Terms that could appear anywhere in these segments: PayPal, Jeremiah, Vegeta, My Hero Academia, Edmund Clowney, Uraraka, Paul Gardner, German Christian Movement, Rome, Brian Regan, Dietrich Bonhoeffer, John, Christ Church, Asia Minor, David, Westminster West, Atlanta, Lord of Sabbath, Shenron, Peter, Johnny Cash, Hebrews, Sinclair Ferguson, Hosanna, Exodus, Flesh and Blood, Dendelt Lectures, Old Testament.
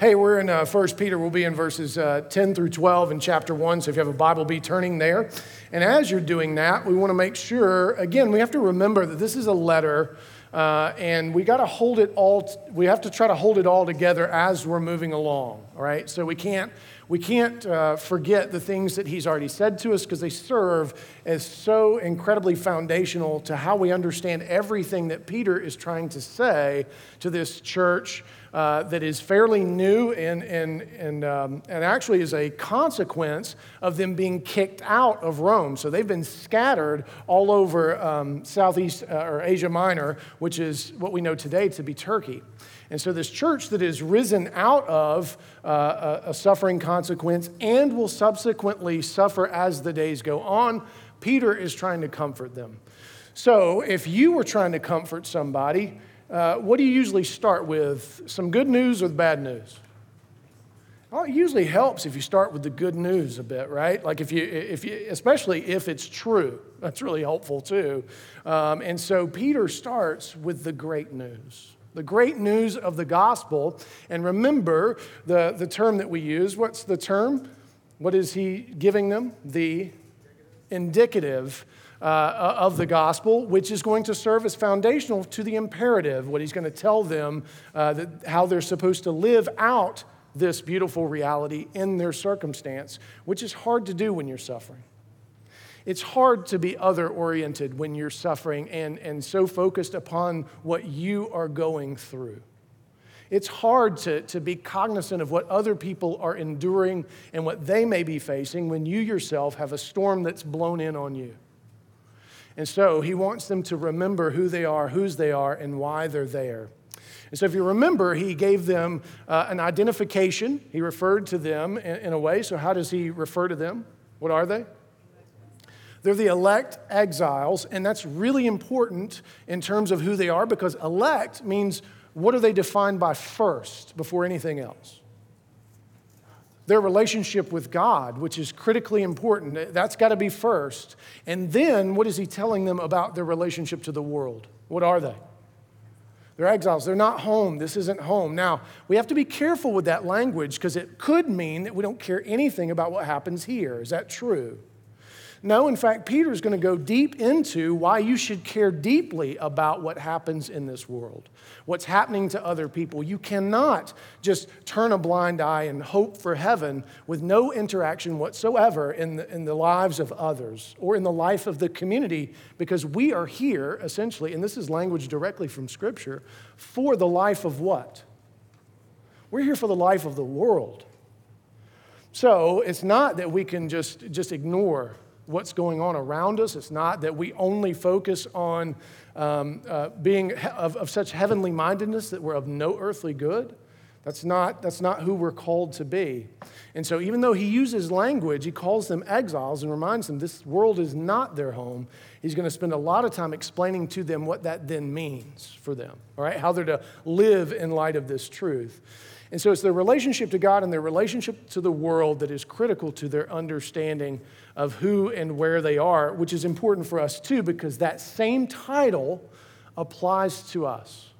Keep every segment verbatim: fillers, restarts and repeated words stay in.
Hey, we're in uh, First Peter. We'll be in verses uh, ten through twelve in chapter one. So if you have a Bible, be turning there. And as you're doing that, we want to make sure, again, we have to remember that this is a letter, uh, and we got to hold it all, t- we have to try to hold it all together as we're moving along, all right? So we can't, we can't uh, forget the things that he's already said to us, because they serve as so incredibly foundational to how we understand everything that Peter is trying to say to this church. Uh, that is fairly new and and and um, and actually is a consequence of them being kicked out of Rome. So they've been scattered all over um, Southeast uh, or Asia Minor, which is what we know today to be Turkey. And so this church that is risen out of uh, a, a suffering consequence and will subsequently suffer as the days go on, Peter is trying to comfort them. So if you were trying to comfort somebody, Uh, what do you usually start with? Some good news or the bad news? Well, it usually helps if you start with the good news a bit, right? Like if you, if you, especially if it's true, that's really helpful too. Um, and so Peter starts with the great news, the great news of the gospel. And remember the, the term that we use. What's the term? What is he giving them? The indicative. Uh, of the gospel, which is going to serve as foundational to the imperative, what he's going to tell them, uh, that how they're supposed to live out this beautiful reality in their circumstance, which is hard to do when you're suffering. It's hard to be other-oriented when you're suffering and, and so focused upon what you are going through. It's hard to, to be cognizant of what other people are enduring and what they may be facing when you yourself have a storm that's blown in on you. And so he wants them to remember who they are, whose they are, and why they're there. And so if you remember, he gave them uh, an identification. He referred to them in, in a way. So how does he refer to them? What are they? They're the elect exiles, and that's really important in terms of who they are, because elect means what are they defined by first before anything else? Their relationship with God, which is critically important. That's got to be first. And then what is he telling them about their relationship to the world? What are they? They're exiles. They're not home. This isn't home. Now, we have to be careful with that language, because it could mean that we don't care anything about what happens here. Is that true? No, in fact, Peter's going to go deep into why you should care deeply about what happens in this world, what's happening to other people. You cannot just turn a blind eye and hope for heaven with no interaction whatsoever in the, in the lives of others or in the life of the community, because we are here, essentially, and this is language directly from Scripture, for the life of what? We're here for the life of the world. So it's not that we can just, just ignore what's going on around us. It's not that we only focus on um, uh, being he- of, of such heavenly mindedness that we're of no earthly good. That's not, that's not who we're called to be. And so even though he uses language, he calls them exiles and reminds them this world is not their home. He's going to spend a lot of time explaining to them what that then means for them, all right? How they're to live in light of this truth. And so it's their relationship to God and their relationship to the world that is critical to their understanding of who and where they are, which is important for us too, because that same title applies to us.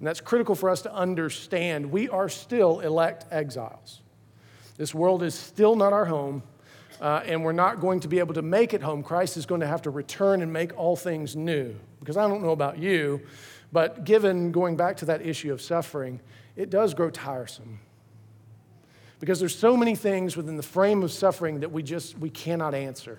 And that's critical for us to understand. We are still elect exiles. This world is still not our home, uh, and we're not going to be able to make it home. Christ is going to have to return and make all things new. Because I don't know about you, but given going back to that issue of suffering, it does grow tiresome, because there's so many things within the frame of suffering that we just, we cannot answer.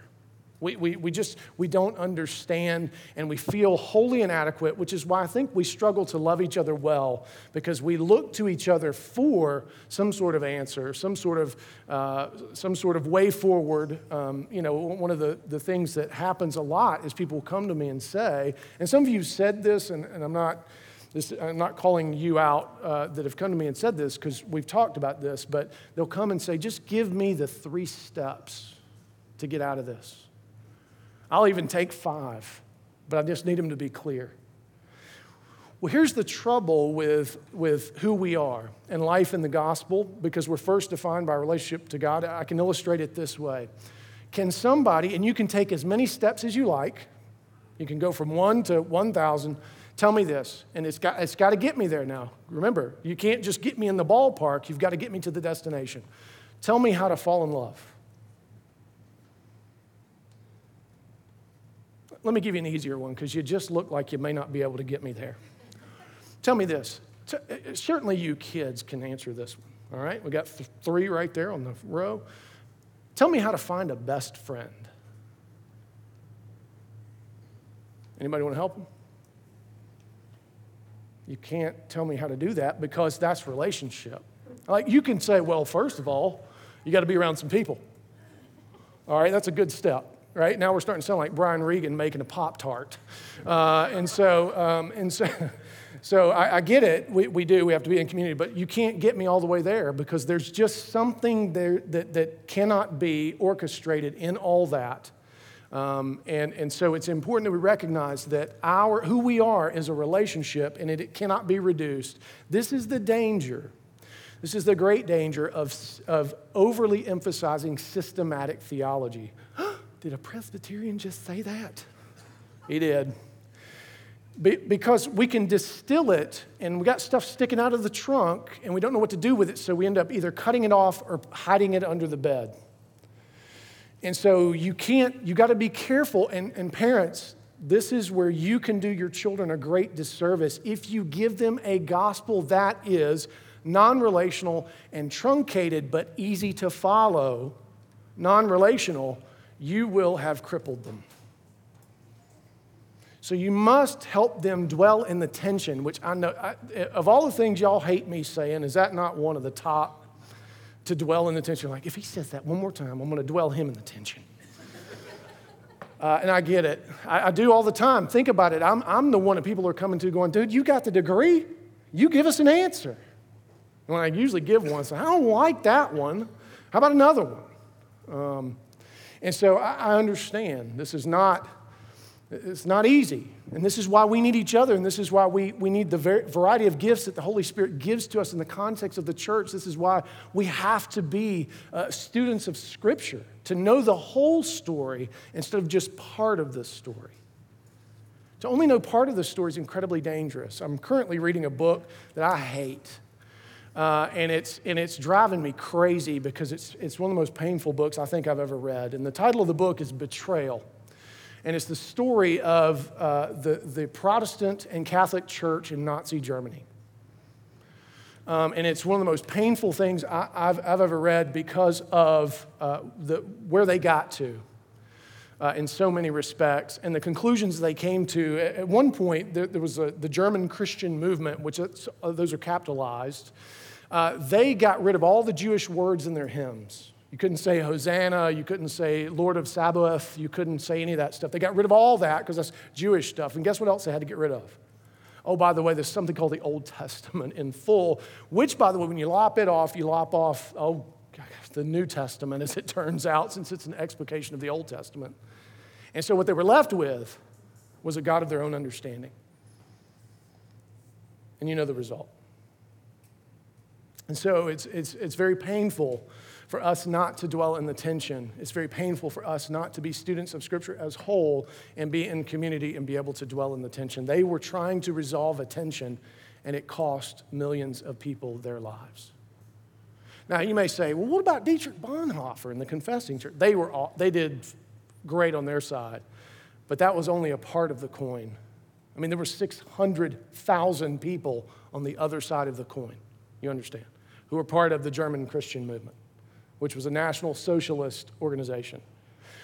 We, we, we just, we don't understand, and we feel wholly inadequate, which is why I think we struggle to love each other well, because we look to each other for some sort of answer, some sort of, uh, some sort of way forward. Um, you know, one of the, the things that happens a lot is people come to me and say, and some of you said this, and, and I'm not... This, I'm not calling you out uh, that have come to me and said this, because we've talked about this, but they'll come and say, just give me the three steps to get out of this. I'll even take five, but I just need them to be clear. Well, here's the trouble with, with who we are and life in the gospel, because we're first defined by our relationship to God. I can illustrate it this way. Can somebody, and you can take as many steps as you like, you can go from one to one thousand, Tell me this, and it's got, it's got to get me there now. Remember, you can't just get me in the ballpark. You've got to get me to the destination. Tell me how to fall in love. Let me give you an easier one, because you just look like you may not be able to get me there. Tell me this. T- certainly you kids can answer this one, all right? We got th- three right there on the row. Tell me how to find a best friend. Anybody want to help them? You can't tell me how to do that, because that's relationship. Like, you can say, well, first of all, you got to be around some people. All right, that's a good step. Right now, we're starting to sound like Brian Regan making a Pop-Tart, uh, and so um, and so, so I, I get it. We we do. We have to be in community, but you can't get me all the way there, because there's just something there that that cannot be orchestrated in all that, um, and and so it's important that we recognize that our who we are is a relationship, and it, it cannot be reduced. This is the danger. This is the great danger of of overly emphasizing systematic theology. Did a Presbyterian just say that? He did. Be- because we can distill it, and we got stuff sticking out of the trunk, and we don't know what to do with it, so we end up either cutting it off or hiding it under the bed. And so you can't, you got to be careful, and, and parents, this is where you can do your children a great disservice if you give them a gospel that is non-relational and truncated but easy to follow, non-relational. You will have crippled them. So you must help them dwell in the tension, which I know, I, of all the things y'all hate me saying, is that not one of the top, to dwell in the tension? Like, if he says that one more time, I'm going to dwell him in the tension. uh, and I get it. I, I do all the time. Think about it. I'm, I'm the one that people are coming to going, dude, you got the degree. You give us an answer. And when I usually give one, I say, I don't like that one. How about another one? Um, And so I understand this is not, it's not easy. And this is why we need each other. And this is why we, we need the variety of gifts that the Holy Spirit gives to us in the context of the church. This is why we have to be uh, students of Scripture, to know the whole story instead of just part of the story. To only know part of the story is incredibly dangerous. I'm currently reading a book that I hate. Uh, and it's and it's driving me crazy, because it's it's one of the most painful books I think I've ever read. And the title of the book is Betrayal. And it's the story of uh, the, the Protestant and Catholic Church in Nazi Germany. Um, and it's one of the most painful things I, I've, I've ever read, because of uh, the where they got to uh, in so many respects. And the conclusions they came to. At, at one point, there, there was a, the German Christian Movement, which it's, uh, those are capitalized. Uh, they got rid of all the Jewish words in their hymns. You couldn't say Hosanna. You couldn't say Lord of Sabbath. You couldn't say any of that stuff. They got rid of all that, because that's Jewish stuff. And guess what else they had to get rid of? Oh, by the way, there's something called the Old Testament in full, which, by the way, when you lop it off, you lop off, oh, gosh, the New Testament, as it turns out, since it's an explication of the Old Testament. And so what they were left with was a God of their own understanding. And you know the result. And so it's it's it's very painful for us not to dwell in the tension. It's very painful for us not to be students of Scripture as whole and be in community and be able to dwell in the tension. They were trying to resolve a tension, and it cost millions of people their lives. Now, you may say, well, what about Dietrich Bonhoeffer and the Confessing Church? They were all, they did great on their side, but that was only a part of the coin. I mean, there were six hundred thousand people on the other side of the coin, you understand, who were part of the German Christian Movement, which was a national socialist organization,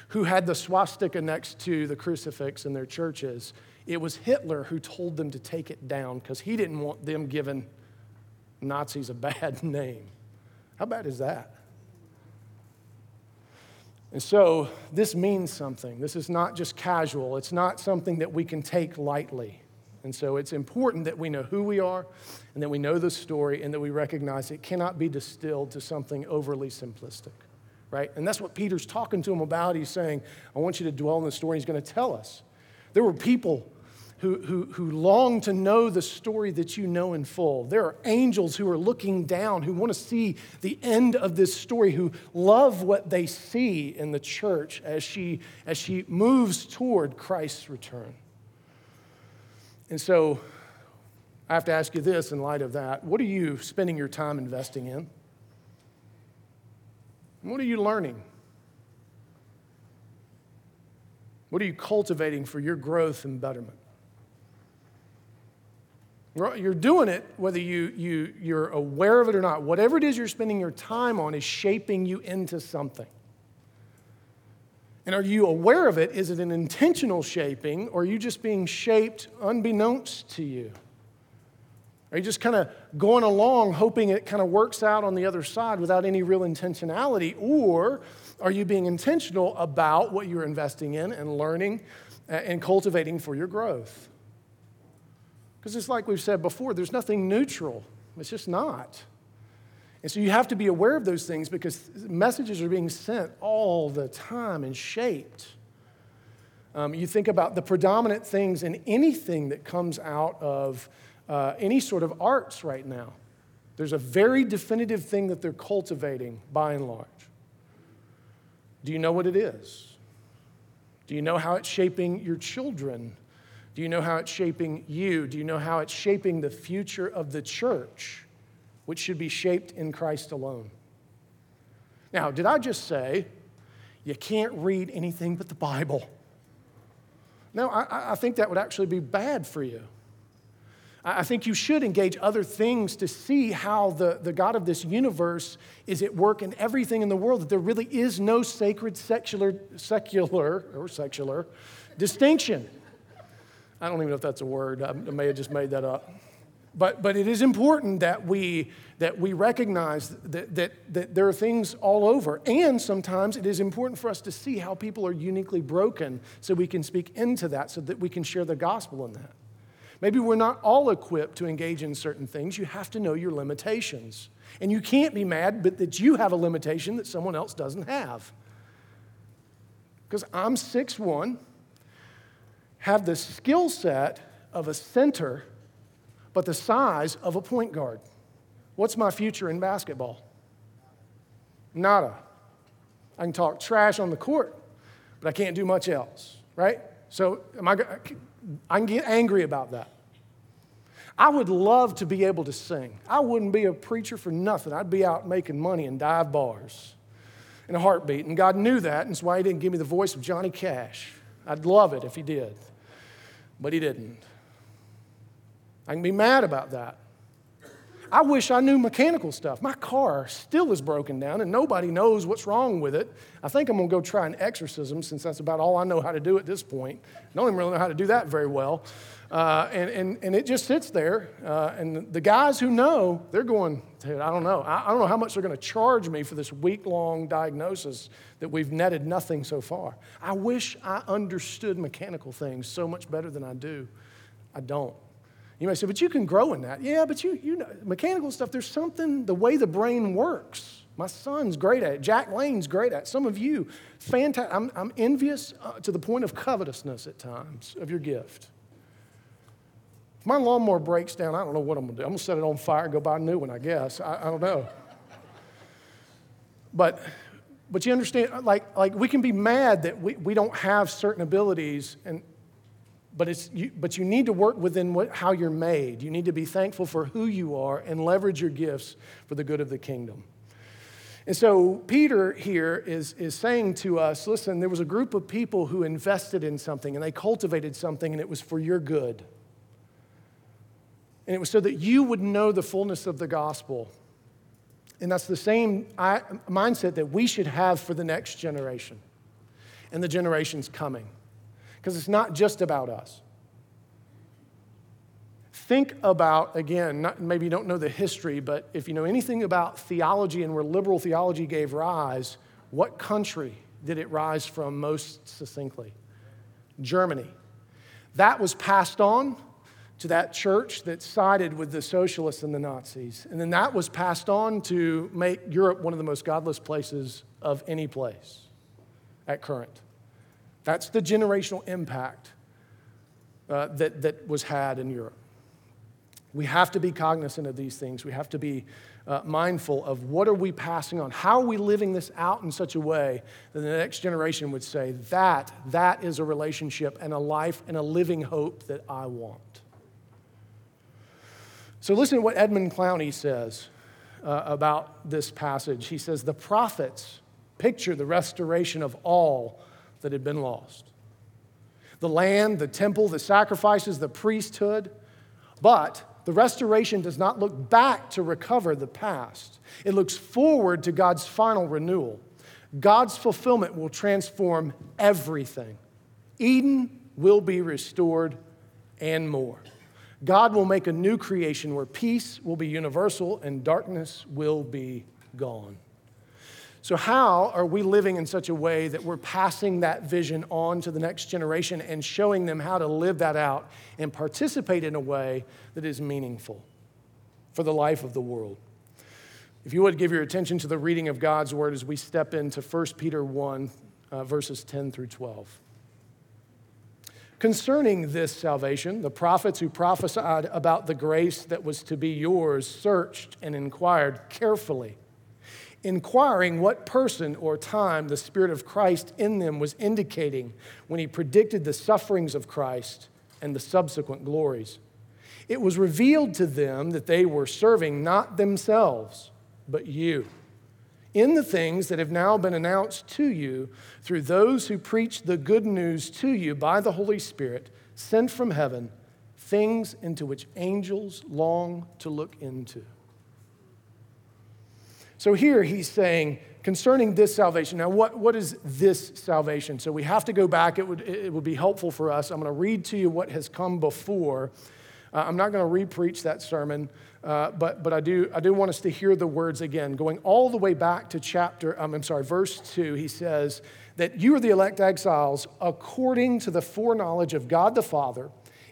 who had the swastika next to the crucifix in their churches. It was Hitler who told them to take it down, because he didn't want them giving Nazis a bad name. How bad is that? And so this means something. This is not just casual. It's not something that we can take lightly. And so it's important that we know who we are, and that we know the story, and that we recognize it cannot be distilled to something overly simplistic, right? And that's what Peter's talking to him about. He's saying, I want you to dwell in the story. He's going to tell us. There were people who, who, who long to know the story that you know in full. There are angels who are looking down, who want to see the end of this story, who love what they see in the church as she, as she moves toward Christ's return. And so I have to ask you this in light of that. What are you spending your time investing in? And what are you learning? What are you cultivating for your growth and betterment? You're doing it whether you, you, you're aware of it or not. Whatever it is you're spending your time on is shaping you into something. And are you aware of it? Is it an intentional shaping, or are you just being shaped unbeknownst to you? Are you just kind of going along hoping it kind of works out on the other side without any real intentionality? Or are you being intentional about what you're investing in and learning and cultivating for your growth? Because it's like we've said before, there's nothing neutral. It's just not. And so you have to be aware of those things, because messages are being sent all the time and shaped. Um, you think about the predominant things in anything that comes out of uh, any sort of arts right now. There's a very definitive thing that they're cultivating by and large. Do you know what it is? Do you know how it's shaping your children? Do you know how it's shaping you? Do you know how it's shaping the future of the church, which should be shaped in Christ alone? Now, did I just say you can't read anything but the Bible? No, I, I think that would actually be bad for you. I think you should engage other things to see how the, the God of this universe is at work in everything in the world, that there really is no sacred secular, secular or secular distinction. I don't even know if that's a word. I may have just made that up. But but it is important that we that we recognize that, that, that there are things all over. And sometimes it is important for us to see how people are uniquely broken, so we can speak into that, so that we can share the gospel in that. Maybe we're not all equipped to engage in certain things. You have to know your limitations. And you can't be mad but that you have a limitation that someone else doesn't have. Because I'm six foot one. Have the skill set of a center, but the size of a point guard. What's my future in basketball? Nada. I can talk trash on the court, but I can't do much else, right? So am I, I can get angry about that. I would love to be able to sing. I wouldn't be a preacher for nothing. I'd be out making money in dive bars in a heartbeat, and God knew that, and that's why he didn't give me the voice of Johnny Cash. I'd love it if he did. But he didn't. I can be mad about that. I wish I knew mechanical stuff. My car still is broken down and nobody knows what's wrong with it. I think I'm going to go try an exorcism, since that's about all I know how to do at this point. I don't even really know how to do that very well. Uh, and, and, and it just sits there. Uh, and the guys who know, they're going, dude, I don't know. I, I don't know how much they're going to charge me for this week-long diagnosis that we've netted nothing so far. I wish I understood mechanical things so much better than I do. I don't. You may say, but you can grow in that. Yeah, but you you know, mechanical stuff, there's something, the way the brain works. My son's great at it. Jack Lane's great at it. Some of you, fantastic. I'm, I'm envious uh, to the point of covetousness at times of your gift. If my lawnmower breaks down, I don't know what I'm going to do. I'm going to set it on fire and go buy a new one, I guess. I, I don't know. But... But you understand, like, like we can be mad that we, we don't have certain abilities, and but it's you, but you need to work within what, how you're made. You need to be thankful for who you are and leverage your gifts for the good of the kingdom. And so Peter here is, is saying to us, listen, there was a group of people who invested in something, and they cultivated something, and it was for your good. And it was so that you would know the fullness of the gospel. And that's the same mindset that we should have for the next generation and the generations coming. Because it's not just about us. Think about, again, not, maybe you don't know the history, but if you know anything about theology and where liberal theology gave rise, what country did it rise from most succinctly? Germany. That was passed on to that church that sided with the socialists and the Nazis. And then that was passed on to make Europe one of the most godless places of any place at current. That's the generational impact uh, that, that was had in Europe. We have to be cognizant of these things. We have to be uh, mindful of what are we passing on? How are we living this out in such a way that the next generation would say, that, that is a relationship and a life and a living hope that I want. So listen to what Edmund Clowney says uh, about this passage. He says, the prophets picture the restoration of all that had been lost. The land, the temple, the sacrifices, the priesthood. But the restoration does not look back to recover the past. It looks forward to God's final renewal. God's fulfillment will transform everything. Eden will be restored and more. God will make a new creation where peace will be universal and darkness will be gone. So how are we living in such a way that we're passing that vision on to the next generation and showing them how to live that out and participate in a way that is meaningful for the life of the world? If you would give your attention to the reading of God's word as we step into First Peter one, uh, verses ten through twelve. Concerning this salvation, the prophets who prophesied about the grace that was to be yours searched and inquired carefully, inquiring what person or time the Spirit of Christ in them was indicating when he predicted the sufferings of Christ and the subsequent glories. It was revealed to them that they were serving not themselves, but you, in the things that have now been announced to you through those who preach the good news to you by the Holy Spirit sent from heaven, things into which angels long to look into. So here he's saying, concerning this salvation. Now, what, what is this salvation? So we have to go back. It would, it would be helpful for us. I'm going to read to you what has come before. Uh, I'm not going to re-preach that sermon, uh, but, but I do, I do want us to hear the words again. Going all the way back to chapter, um, I'm sorry, verse two, he says that you are the elect exiles according to the foreknowledge of God the Father,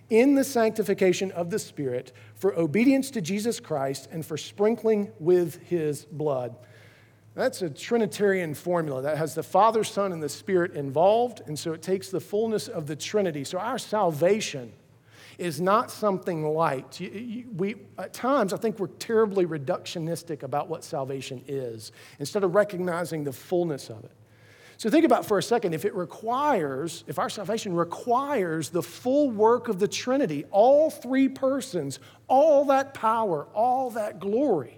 in the sanctification of the Spirit, for obedience to Jesus Christ, and for sprinkling with his blood. That's a Trinitarian formula that has the Father, Son, and the Spirit involved, and so it takes the fullness of the Trinity. So our salvation is not something light. We, at times, I think we're terribly reductionistic about what salvation is, instead of recognizing the fullness of it. So think about for a second, if it requires, if our salvation requires the full work of the Trinity, all three persons, all that power, all that glory,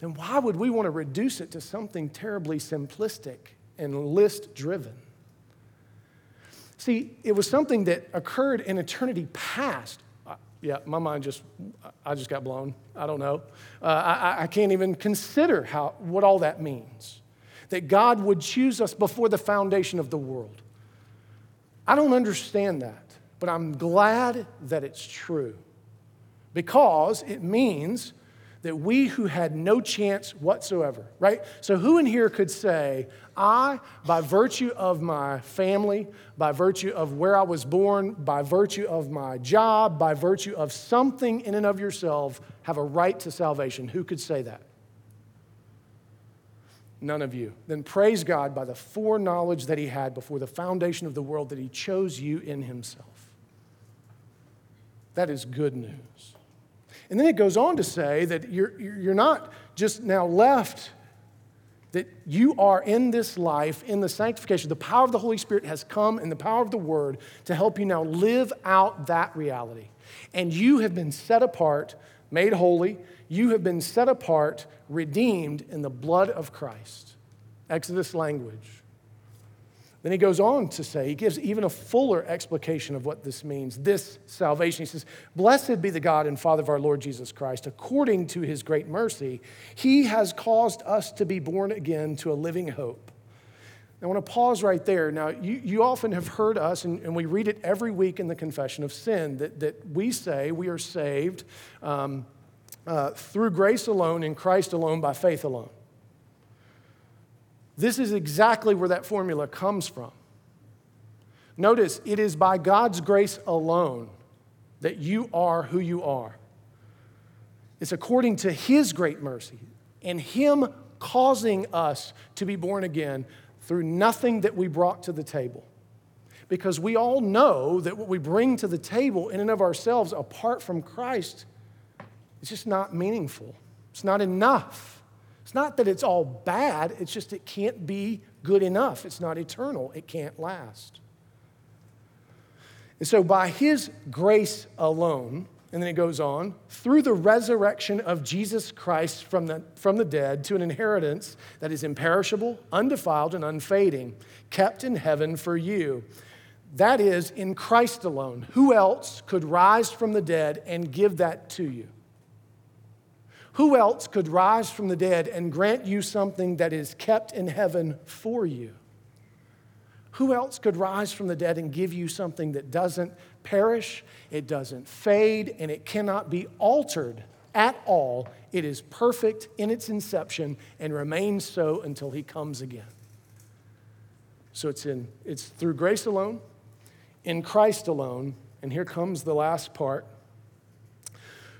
then why would we want to reduce it to something terribly simplistic and list-driven? See, it was something that occurred in eternity past. Yeah, my mind just, I just got blown. I don't know. Uh, I, I can't even consider how what all that means. That God would choose us before the foundation of the world. I don't understand that, but I'm glad that it's true, because it means that we who had no chance whatsoever, right? So who in here could say, I, by virtue of my family, by virtue of where I was born, by virtue of my job, by virtue of something in and of yourself, have a right to salvation? Who could say that? None of you. Then praise God by the foreknowledge that he had before the foundation of the world that he chose you in himself. That is good news. And then it goes on to say that you're, you're not just now left, that you are in this life, in the sanctification. The power of the Holy Spirit has come, and the power of the Word to help you now live out that reality. And you have been set apart, made holy. You have been set apart, redeemed in the blood of Christ. Exodus language. Then he goes on to say, he gives even a fuller explication of what this means, this salvation. He says, blessed be the God and Father of our Lord Jesus Christ. According to his great mercy, he has caused us to be born again to a living hope. I want to pause right there. Now, you, you often have heard us, and, and we read it every week in the Confession of Sin, that, that we say we are saved um, Uh, through grace alone, in Christ alone, by faith alone. This is exactly where that formula comes from. Notice, it is by God's grace alone that you are who you are. It's according to his great mercy and him causing us to be born again through nothing that we brought to the table. Because we all know that what we bring to the table in and of ourselves apart from Christ, it's just not meaningful. It's not enough. It's not that it's all bad. It's just it can't be good enough. It's not eternal. It can't last. And so by his grace alone, And then it goes on, through the resurrection of Jesus Christ from the, from the dead to an inheritance that is imperishable, undefiled, and unfading, kept in heaven for you. That is, in Christ alone. Who else could rise from the dead and give that to you? Who else could rise from the dead and grant you something that is kept in heaven for you? Who else could rise from the dead and give you something that doesn't perish, it doesn't fade, and it cannot be altered at all? It is perfect in its inception and remains so until he comes again. So it's in, it's through grace alone, in Christ alone, and here comes the last part.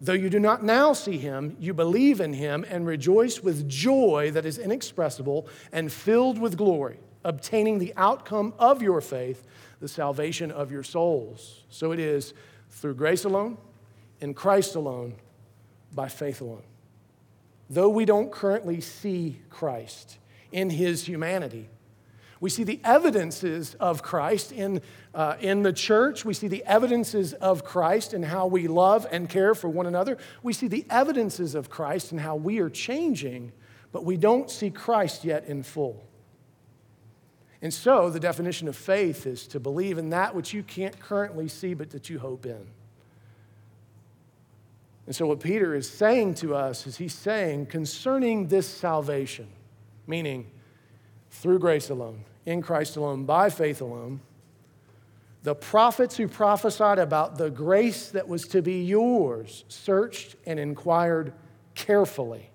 Though you do not now see him, you believe in him and rejoice with joy that is inexpressible and filled with glory, obtaining the outcome of your faith, the salvation of your souls. So it is through grace alone, in Christ alone, by faith alone. Though we don't currently see Christ in his humanity, we see the evidences of Christ in, uh, in the church. We see the evidences of Christ in how we love and care for one another. We see the evidences of Christ in how we are changing, but we don't see Christ yet in full. And so the definition of faith is to believe in that which you can't currently see but that you hope in. And so what Peter is saying to us is he's saying concerning this salvation, meaning through grace alone, in Christ alone, by faith alone, the prophets who prophesied about the grace that was to be yours searched and inquired carefully.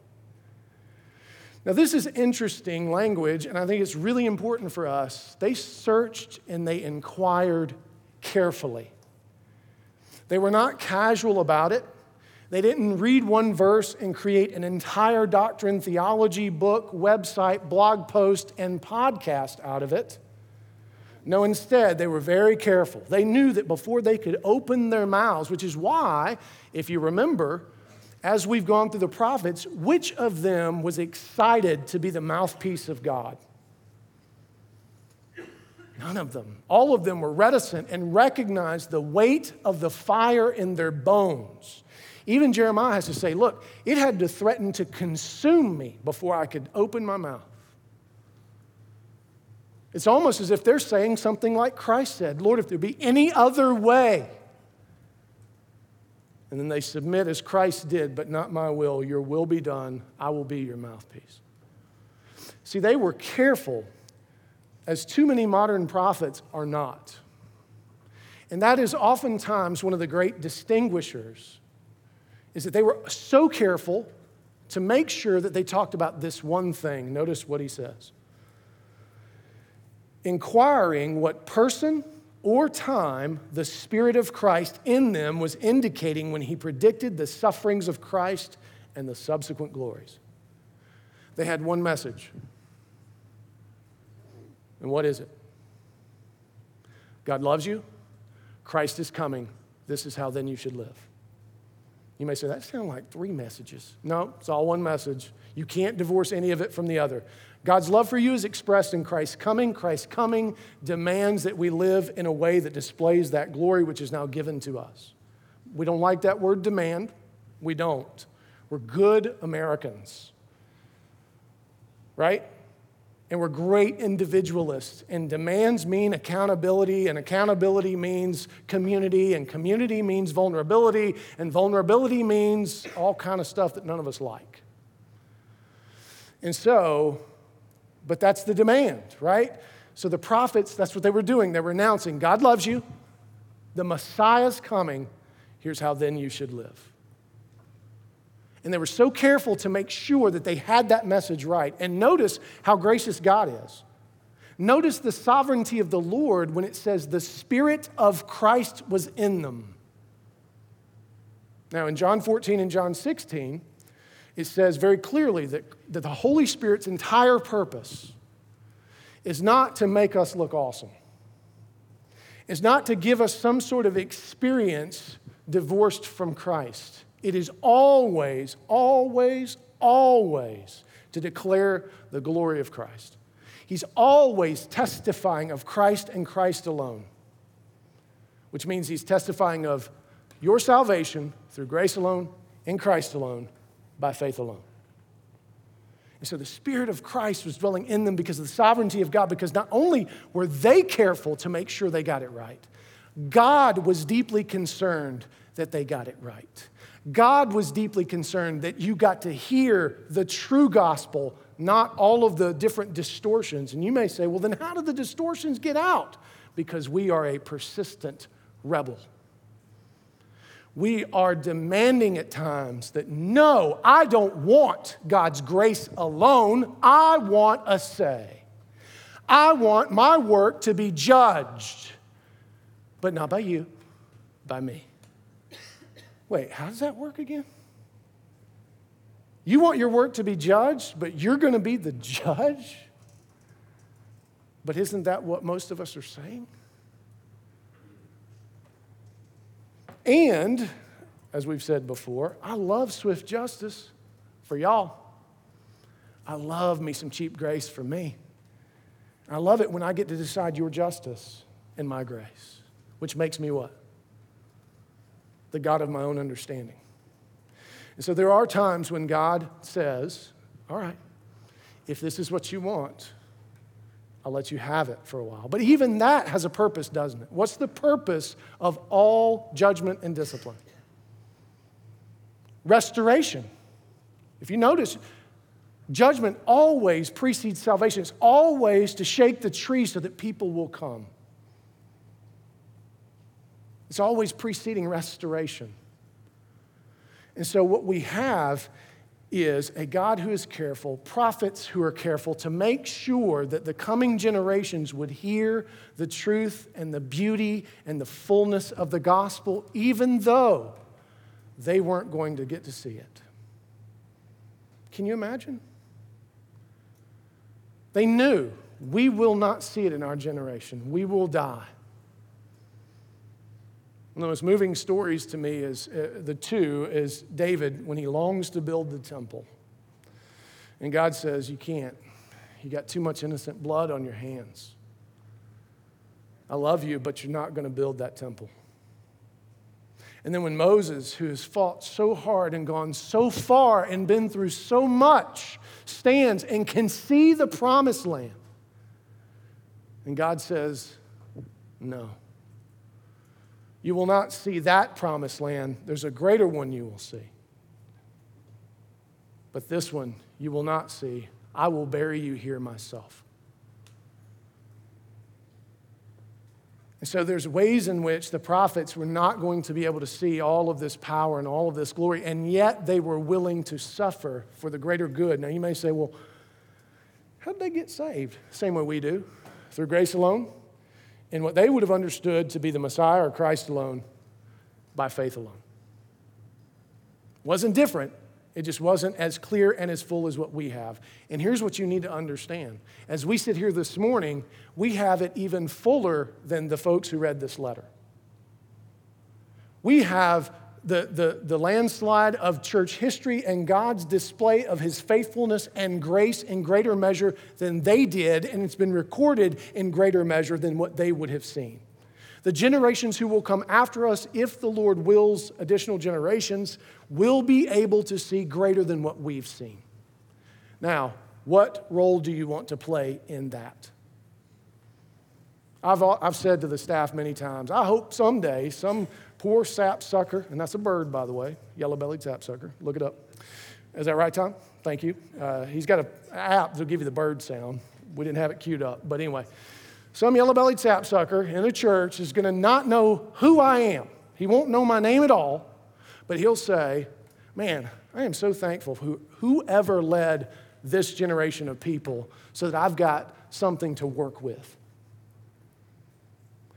Now, this is interesting language, and I think it's really important for us. They searched and they inquired carefully. They were not casual about it. They didn't read one verse and create an entire doctrine, theology, book, website, blog post, and podcast out of it. No, instead, they were very careful. They knew that before they could open their mouths, which is why, if you remember, as we've gone through the prophets, which of them was excited to be the mouthpiece of God? None of them. All of them were reticent and recognized the weight of the fire in their bones. Even Jeremiah has to say, look, it had to threaten to consume me before I could open my mouth. It's almost as if they're saying something like Christ said, Lord, if there be any other way. And then they submit as Christ did, but not my will, your will be done, I will be your mouthpiece. See, they were careful, as too many modern prophets are not. And that is oftentimes one of the great distinguishers, is that they were so careful to make sure that they talked about this one thing. Notice what he says. Inquiring what person or time the Spirit of Christ in them was indicating when he predicted the sufferings of Christ and the subsequent glories. They had one message. And what is it? God loves you. Christ is coming. This is how then you should live. You may say, that sounds like three messages. No, it's all one message. You can't divorce any of it from the other. God's love for you is expressed in Christ's coming. Christ's coming demands that we live in a way that displays that glory which is now given to us. We don't like that word demand. We don't. We're good Americans, right? And we're great individualists. And demands mean accountability, and accountability means community, and community means vulnerability, and vulnerability means all kind of stuff that none of us like. And so, but that's the demand, right? So the prophets, that's what they were doing. They were announcing, God loves you. The Messiah's coming. Here's how then you should live. And they were so careful to make sure that they had that message right. And notice how gracious God is. Notice the sovereignty of the Lord when it says the Spirit of Christ was in them. Now, in John fourteen and John sixteen, it says very clearly that, that the Holy Spirit's entire purpose is not to make us look awesome. It's not to give us some sort of experience divorced from Christ. It is always, always, always to declare the glory of Christ. He's always testifying of Christ and Christ alone, which means he's testifying of your salvation through grace alone, in Christ alone, by faith alone. And so the Spirit of Christ was dwelling in them because of the sovereignty of God, because not only were they careful to make sure they got it right, God was deeply concerned that they got it right. God was deeply concerned that you got to hear the true gospel, not all of the different distortions. And you may say, well, then how did the distortions get out? Because we are a persistent rebel. We are demanding at times that, no, I don't want God's grace alone. I want a say. I want my work to be judged, but not by you, by me. Wait, how does that work again? You want your work to be judged, but you're going to be the judge? But isn't that what most of us are saying? And, as we've said before, I love swift justice for y'all. I love me some cheap grace for me. I love it when I get to decide your justice and my grace, which makes me what? The God of my own understanding. And so there are times when God says, all right, if this is what you want, I'll let you have it for a while. But even that has a purpose, doesn't it? What's the purpose of all judgment and discipline? Restoration. If you notice, judgment always precedes salvation. It's always to shake the tree so that people will come. It's always preceding restoration. And so what we have is a God who is careful, prophets who are careful to make sure that the coming generations would hear the truth and the beauty and the fullness of the gospel, even though they weren't going to get to see it. Can you imagine? They knew we will not see it in our generation. We will die. One of the most moving stories to me is uh, the two is David when he longs to build the temple. And God says, you can't. You got too much innocent blood on your hands. I love you, but you're not going to build that temple. And then when Moses, who has fought so hard and gone so far and been through so much, stands and can see the promised land. And God says, no. You will not see that promised land. There's a greater one you will see. But this one you will not see. I will bury you here myself. And so there's ways in which the prophets were not going to be able to see all of this power and all of this glory, and yet they were willing to suffer for the greater good. Now you may say, well, how did they get saved? Same way we do, through grace alone. And what they would have understood to be the Messiah or Christ alone, by faith alone. Wasn't different. It just wasn't as clear and as full as what we have. And here's what you need to understand. As we sit here this morning, we have it even fuller than the folks who read this letter. We have the, the, the landslide of church history and God's display of his faithfulness and grace in greater measure than they did, and it's been recorded in greater measure than what they would have seen. The generations who will come after us, if the Lord wills additional generations, will be able to see greater than what we've seen. Now, what role do you want to play in that? I've, I've said to the staff many times, I hope someday some poor sapsucker, and that's a bird, by the way, yellow-bellied sapsucker. Look it up. Is that right, Tom? Thank you. Uh, he's got an app that'll give you the bird sound. We didn't have it queued up, but anyway. Some yellow-bellied sapsucker in a church is going to not know who I am. He won't know my name at all, but he'll say, man, I am so thankful for whoever led this generation of people so that I've got something to work with.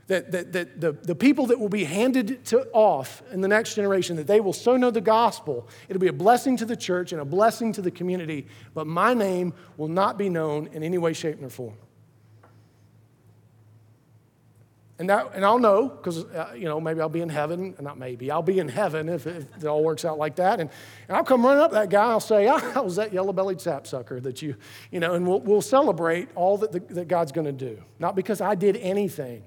that, that, that the, the people that will be handed to off in the next generation, that they will so know the gospel, it'll be a blessing to the church and a blessing to the community, but my name will not be known in any way, shape, or form. And that, and I'll know, because, uh, you know, maybe I'll be in heaven. Not maybe. I'll be in heaven if, if it all works out like that. And, and I'll come running up to that guy. I'll say, oh, I was that yellow-bellied sapsucker that you, you know, and we'll, we'll celebrate all that, the, that God's going to do. Not because I did anything,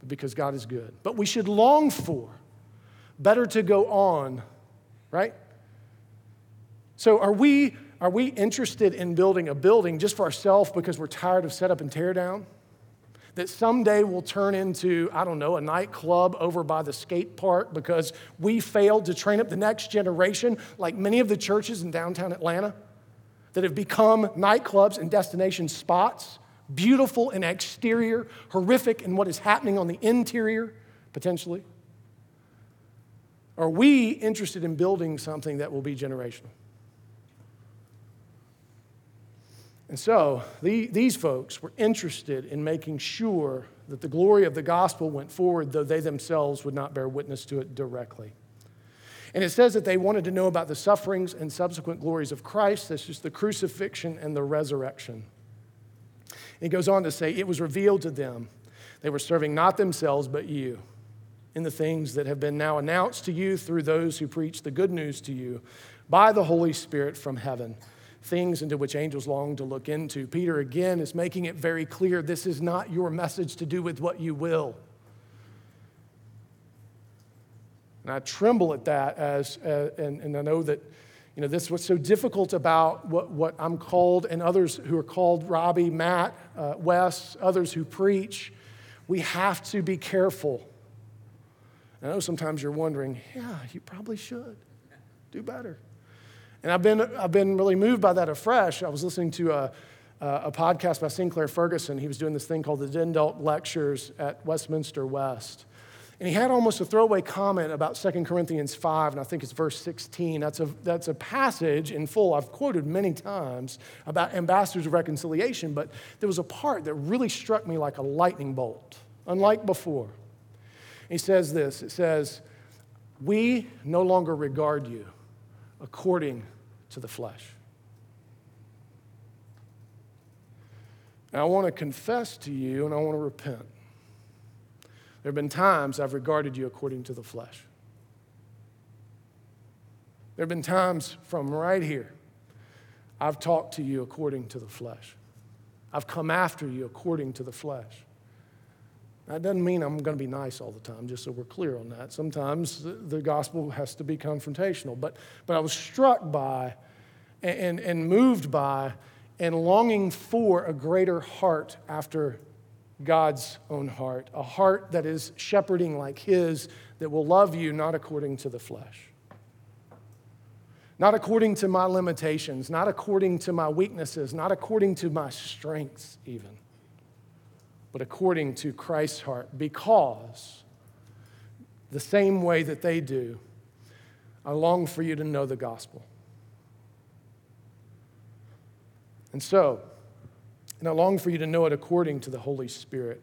but because God is good. But we should long for better to go on, right? So are we, are we interested in building a building just for ourselves because we're tired of set up and tear down? That someday will turn into, I don't know, a nightclub over by the skate park because we failed to train up the next generation, like many of the churches in downtown Atlanta that have become nightclubs and destination spots, beautiful in exterior, horrific in what is happening on the interior, potentially. Are we interested in building something that will be generational? And so the, these folks were interested in making sure that the glory of the gospel went forward, though they themselves would not bear witness to it directly. And it says that they wanted to know about the sufferings and subsequent glories of Christ. That's just the crucifixion and the resurrection. And it goes on to say, it was revealed to them. They were serving not themselves, but you in the things that have been now announced to you through those who preach the good news to you by the Holy Spirit from heaven. Things into which angels long to look into. Peter, again, is making it very clear this is not your message to do with what you will. And I tremble at that, as uh, and, and I know that, you know, this is what's so difficult about what, what I'm called and others who are called, Robbie, Matt, uh, Wes, others who preach. We have to be careful. And I know sometimes you're wondering, yeah, you probably should do better. And I've been I've been really moved by that afresh. I was listening to a, a podcast by Sinclair Ferguson. He was doing this thing called the Dendelt Lectures at Westminster West. And he had almost a throwaway comment about Second Corinthians five, and I think it's verse sixteen. That's a, that's a passage in full I've quoted many times about ambassadors of reconciliation, but there was a part that really struck me like a lightning bolt, unlike before. He says this, it says, "We no longer regard you according to the flesh." And I want to confess to you, and I want to repent. There have been times I've regarded you according to the flesh. There have been times from right here I've talked to you according to the flesh. I've come after you according to the flesh. That doesn't mean I'm going to be nice all the time, just so we're clear on that. Sometimes the, the gospel has to be confrontational. But, but I was struck by and, and, and moved by and longing for a greater heart after God's own heart, a heart that is shepherding like his, that will love you not according to the flesh, not according to my limitations, not according to my weaknesses, not according to my strengths even, but according to Christ's heart, because the same way that they do, I long for you to know the gospel. And so, and I long for you to know it according to the Holy Spirit.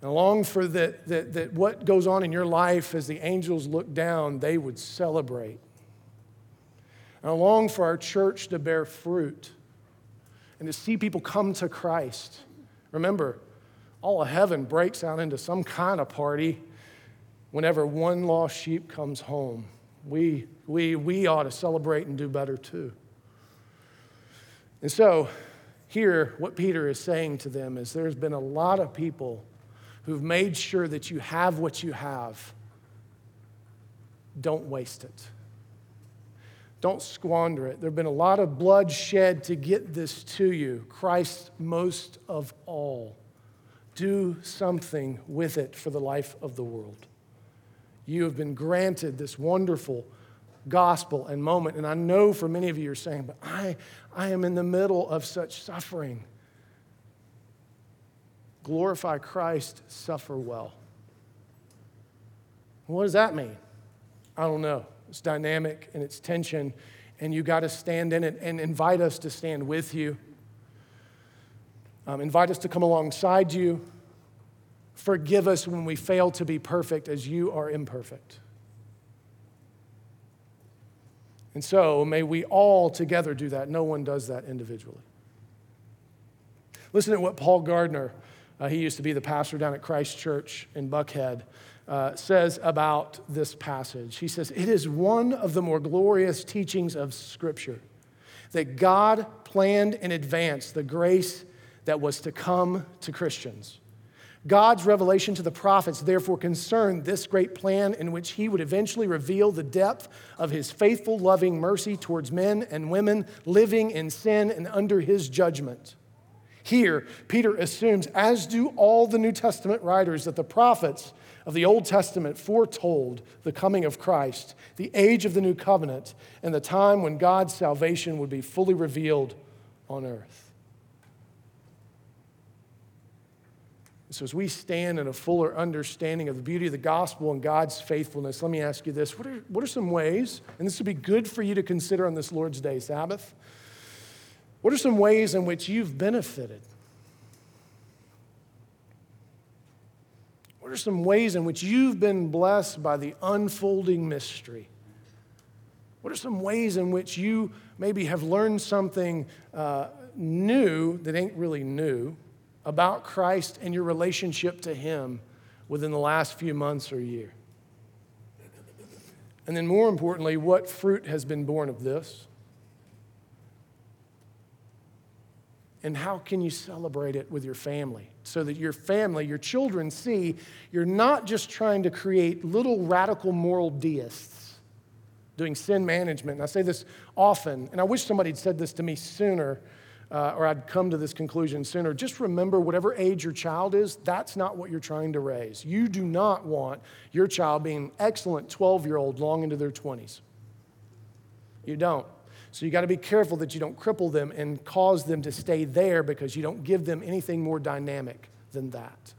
And I long for that, that, that what goes on in your life as the angels look down, they would celebrate. And I long for our church to bear fruit and to see people come to Christ. Remember, all of heaven breaks out into some kind of party whenever one lost sheep comes home. We, we, we ought to celebrate and do better too. And so here, what Peter is saying to them is there's been a lot of people who've made sure that you have what you have. Don't waste it. Don't squander it. There have been a lot of blood shed to get this to you. Christ most of all. Do something with it for the life of the world. You have been granted this wonderful gospel and moment. And I know for many of you you're saying, but I, I am in the middle of such suffering. Glorify Christ, suffer well. What does that mean? I don't know. It's dynamic and it's tension, and you got to stand in it and invite us to stand with you. Um, invite us to come alongside you. Forgive us when we fail to be perfect as you are imperfect. And so may we all together do that. No one does that individually. Listen to what Paul Gardner, uh, he used to be the pastor down at Christ Church in Buckhead, uh, says about this passage. He says, it is one of the more glorious teachings of Scripture that God planned in advance the grace that was to come to Christians. God's revelation to the prophets therefore concerned this great plan in which he would eventually reveal the depth of his faithful, loving mercy towards men and women living in sin and under his judgment. Here, Peter assumes, as do all the New Testament writers, that the prophets of the Old Testament foretold the coming of Christ, the age of the new covenant, and the time when God's salvation would be fully revealed on earth. So as we stand in a fuller understanding of the beauty of the gospel and God's faithfulness, let me ask you this. What are, what are some ways, and this would be good for you to consider on this Lord's Day, Sabbath, what are some ways in which you've benefited? What are some ways in which you've been blessed by the unfolding mystery? What are some ways in which you maybe have learned something uh, new that ain't really new about Christ and your relationship to him within the last few months or year? And then more importantly, what fruit has been born of this? And how can you celebrate it with your family so that your family, your children see you're not just trying to create little radical moral deists doing sin management. And I say this often, and I wish somebody had said this to me sooner, Uh, or I'd come to this conclusion sooner. Just remember, whatever age your child is, that's not what you're trying to raise. You do not want your child being an excellent twelve-year-old long into their twenties. You don't. So you got to be careful that you don't cripple them and cause them to stay there because you don't give them anything more dynamic than that.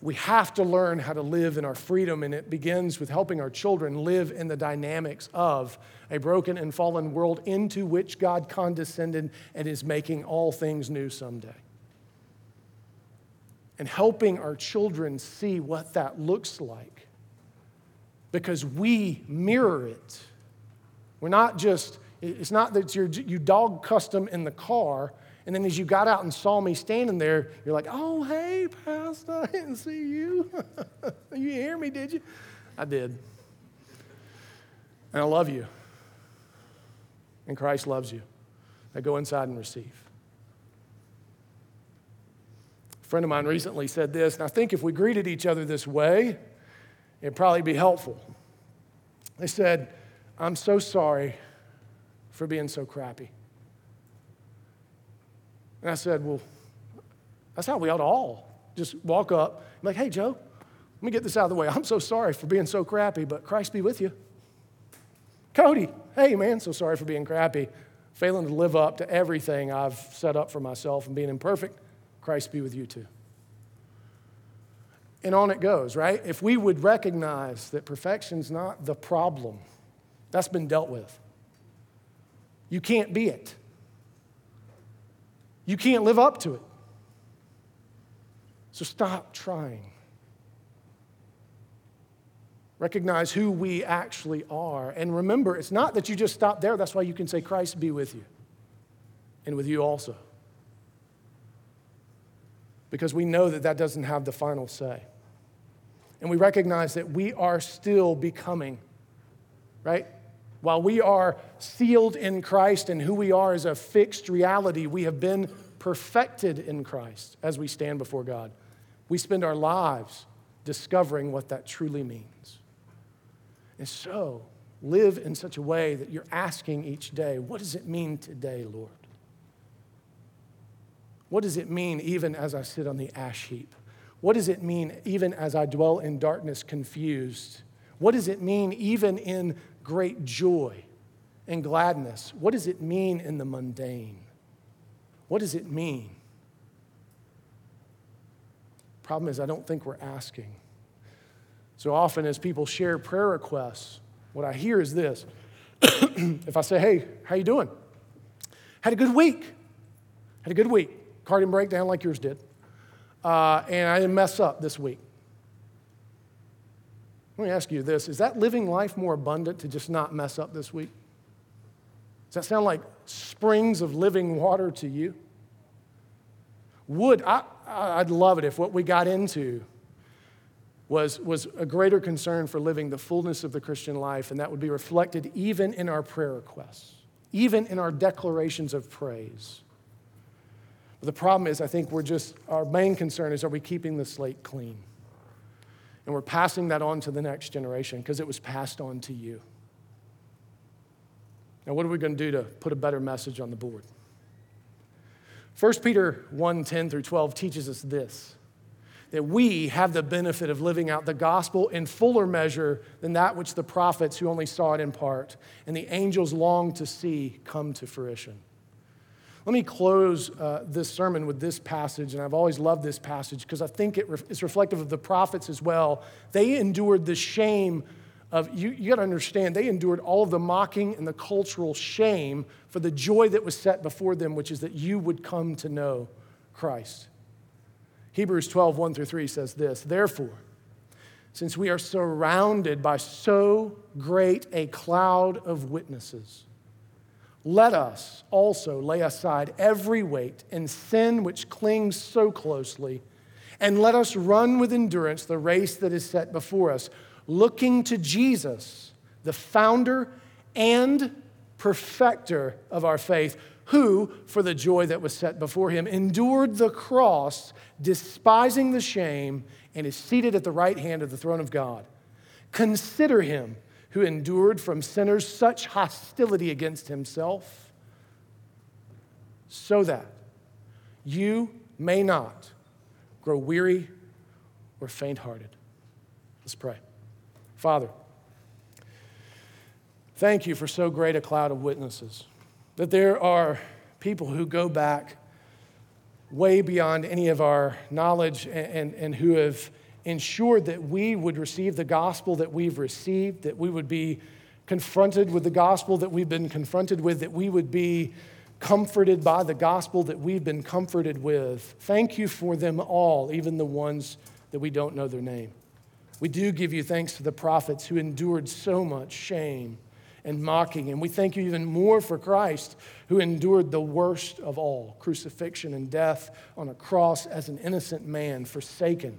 We have to learn how to live in our freedom, and it begins with helping our children live in the dynamics of a broken and fallen world into which God condescended and is making all things new someday. And helping our children see what that looks like because we mirror it. We're not just, it's not that you're, you dog custom in the car, and then as you got out and saw me standing there, you're like, oh, hey, Pastor, I didn't see you. You hear me, did you? I did. And I love you. And Christ loves you. Now go inside and receive. A friend of mine recently said this, and I think if we greeted each other this way, it'd probably be helpful. They said, I'm so sorry for being so crappy. And I said, well, that's how we ought to all just walk up. I'm like, hey, Joe, let me get this out of the way. I'm so sorry for being so crappy, but Christ be with you. Cody, hey, man, so sorry for being crappy, failing to live up to everything I've set up for myself and being imperfect. Christ be with you too. And on it goes, right? If we would recognize that perfection's not the problem, that's been dealt with. You can't be it. You can't live up to it. So stop trying. Recognize who we actually are. And remember, it's not that you just stop there. That's why you can say, Christ be with you and with you also. Because we know that that doesn't have the final say. And we recognize that we are still becoming, right? While we are sealed in Christ and who we are is a fixed reality, we have been perfected in Christ as we stand before God. We spend our lives discovering what that truly means. And so, live in such a way that you're asking each day, what does it mean today, Lord? What does it mean even as I sit on the ash heap? What does it mean even as I dwell in darkness confused? What does it mean even in great joy and gladness? What does it mean in the mundane? What does it mean? Problem is, I don't think we're asking. So often as people share prayer requests, what I hear is this. If I say, hey, how you doing? Had a good week. Had a good week. Car didn't break down like yours did. uh, and I didn't mess up this week. Let me ask you this. Is that living life more abundant to just not mess up this week? Does that sound like springs of living water to you? Would, I, I'd love it if what we got into was, was a greater concern for living the fullness of the Christian life, and that would be reflected even in our prayer requests, even in our declarations of praise. But the problem is, I think we're just, our main concern is, are we keeping the slate clean? And we're passing that on to the next generation because it was passed on to you. Now, what are we going to do to put a better message on the board? First Peter one, ten through twelve teaches us this, that we have the benefit of living out the gospel in fuller measure than that which the prophets who only saw it in part and the angels longed to see come to fruition. Let me close uh, this sermon with this passage, and I've always loved this passage because I think it re- it's reflective of the prophets as well. They endured the shame of, you, you got to understand, they endured all of the mocking and the cultural shame for the joy that was set before them, which is that you would come to know Christ. Hebrews twelve, one through three says this, therefore, since we are surrounded by so great a cloud of witnesses, let us also lay aside every weight and sin which clings so closely, and let us run with endurance the race that is set before us, looking to Jesus, the founder and perfecter of our faith, who, for the joy that was set before him, endured the cross, despising the shame, and is seated at the right hand of the throne of God. Consider him who endured from sinners such hostility against himself, so that you may not grow weary or faint-hearted. Let's pray. Father, thank you for so great a cloud of witnesses, that there are people who go back way beyond any of our knowledge and, and, and who have ensured that we would receive the gospel that we've received, that we would be confronted with the gospel that we've been confronted with, that we would be comforted by the gospel that we've been comforted with. Thank you for them all, even the ones that we don't know their name. We do give you thanks to the prophets who endured so much shame and mocking, and we thank you even more for Christ, who endured the worst of all, crucifixion and death on a cross as an innocent man, forsaken.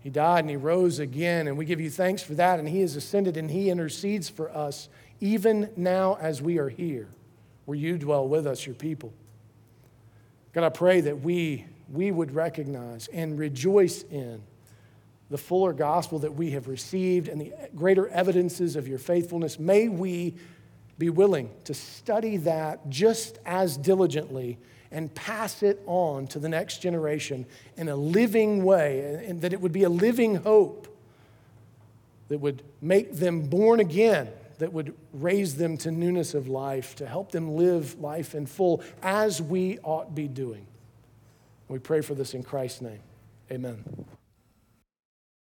He died and he rose again, and we give you thanks for that, and he has ascended and he intercedes for us even now as we are here, where you dwell with us, your people. God, I pray that we, we would recognize and rejoice in the fuller gospel that we have received and the greater evidences of your faithfulness. May we be willing to study that just as diligently and pass it on to the next generation in a living way, and that it would be a living hope that would make them born again, that would raise them to newness of life, to help them live life in full as we ought be doing. We pray for this in Christ's name. Amen.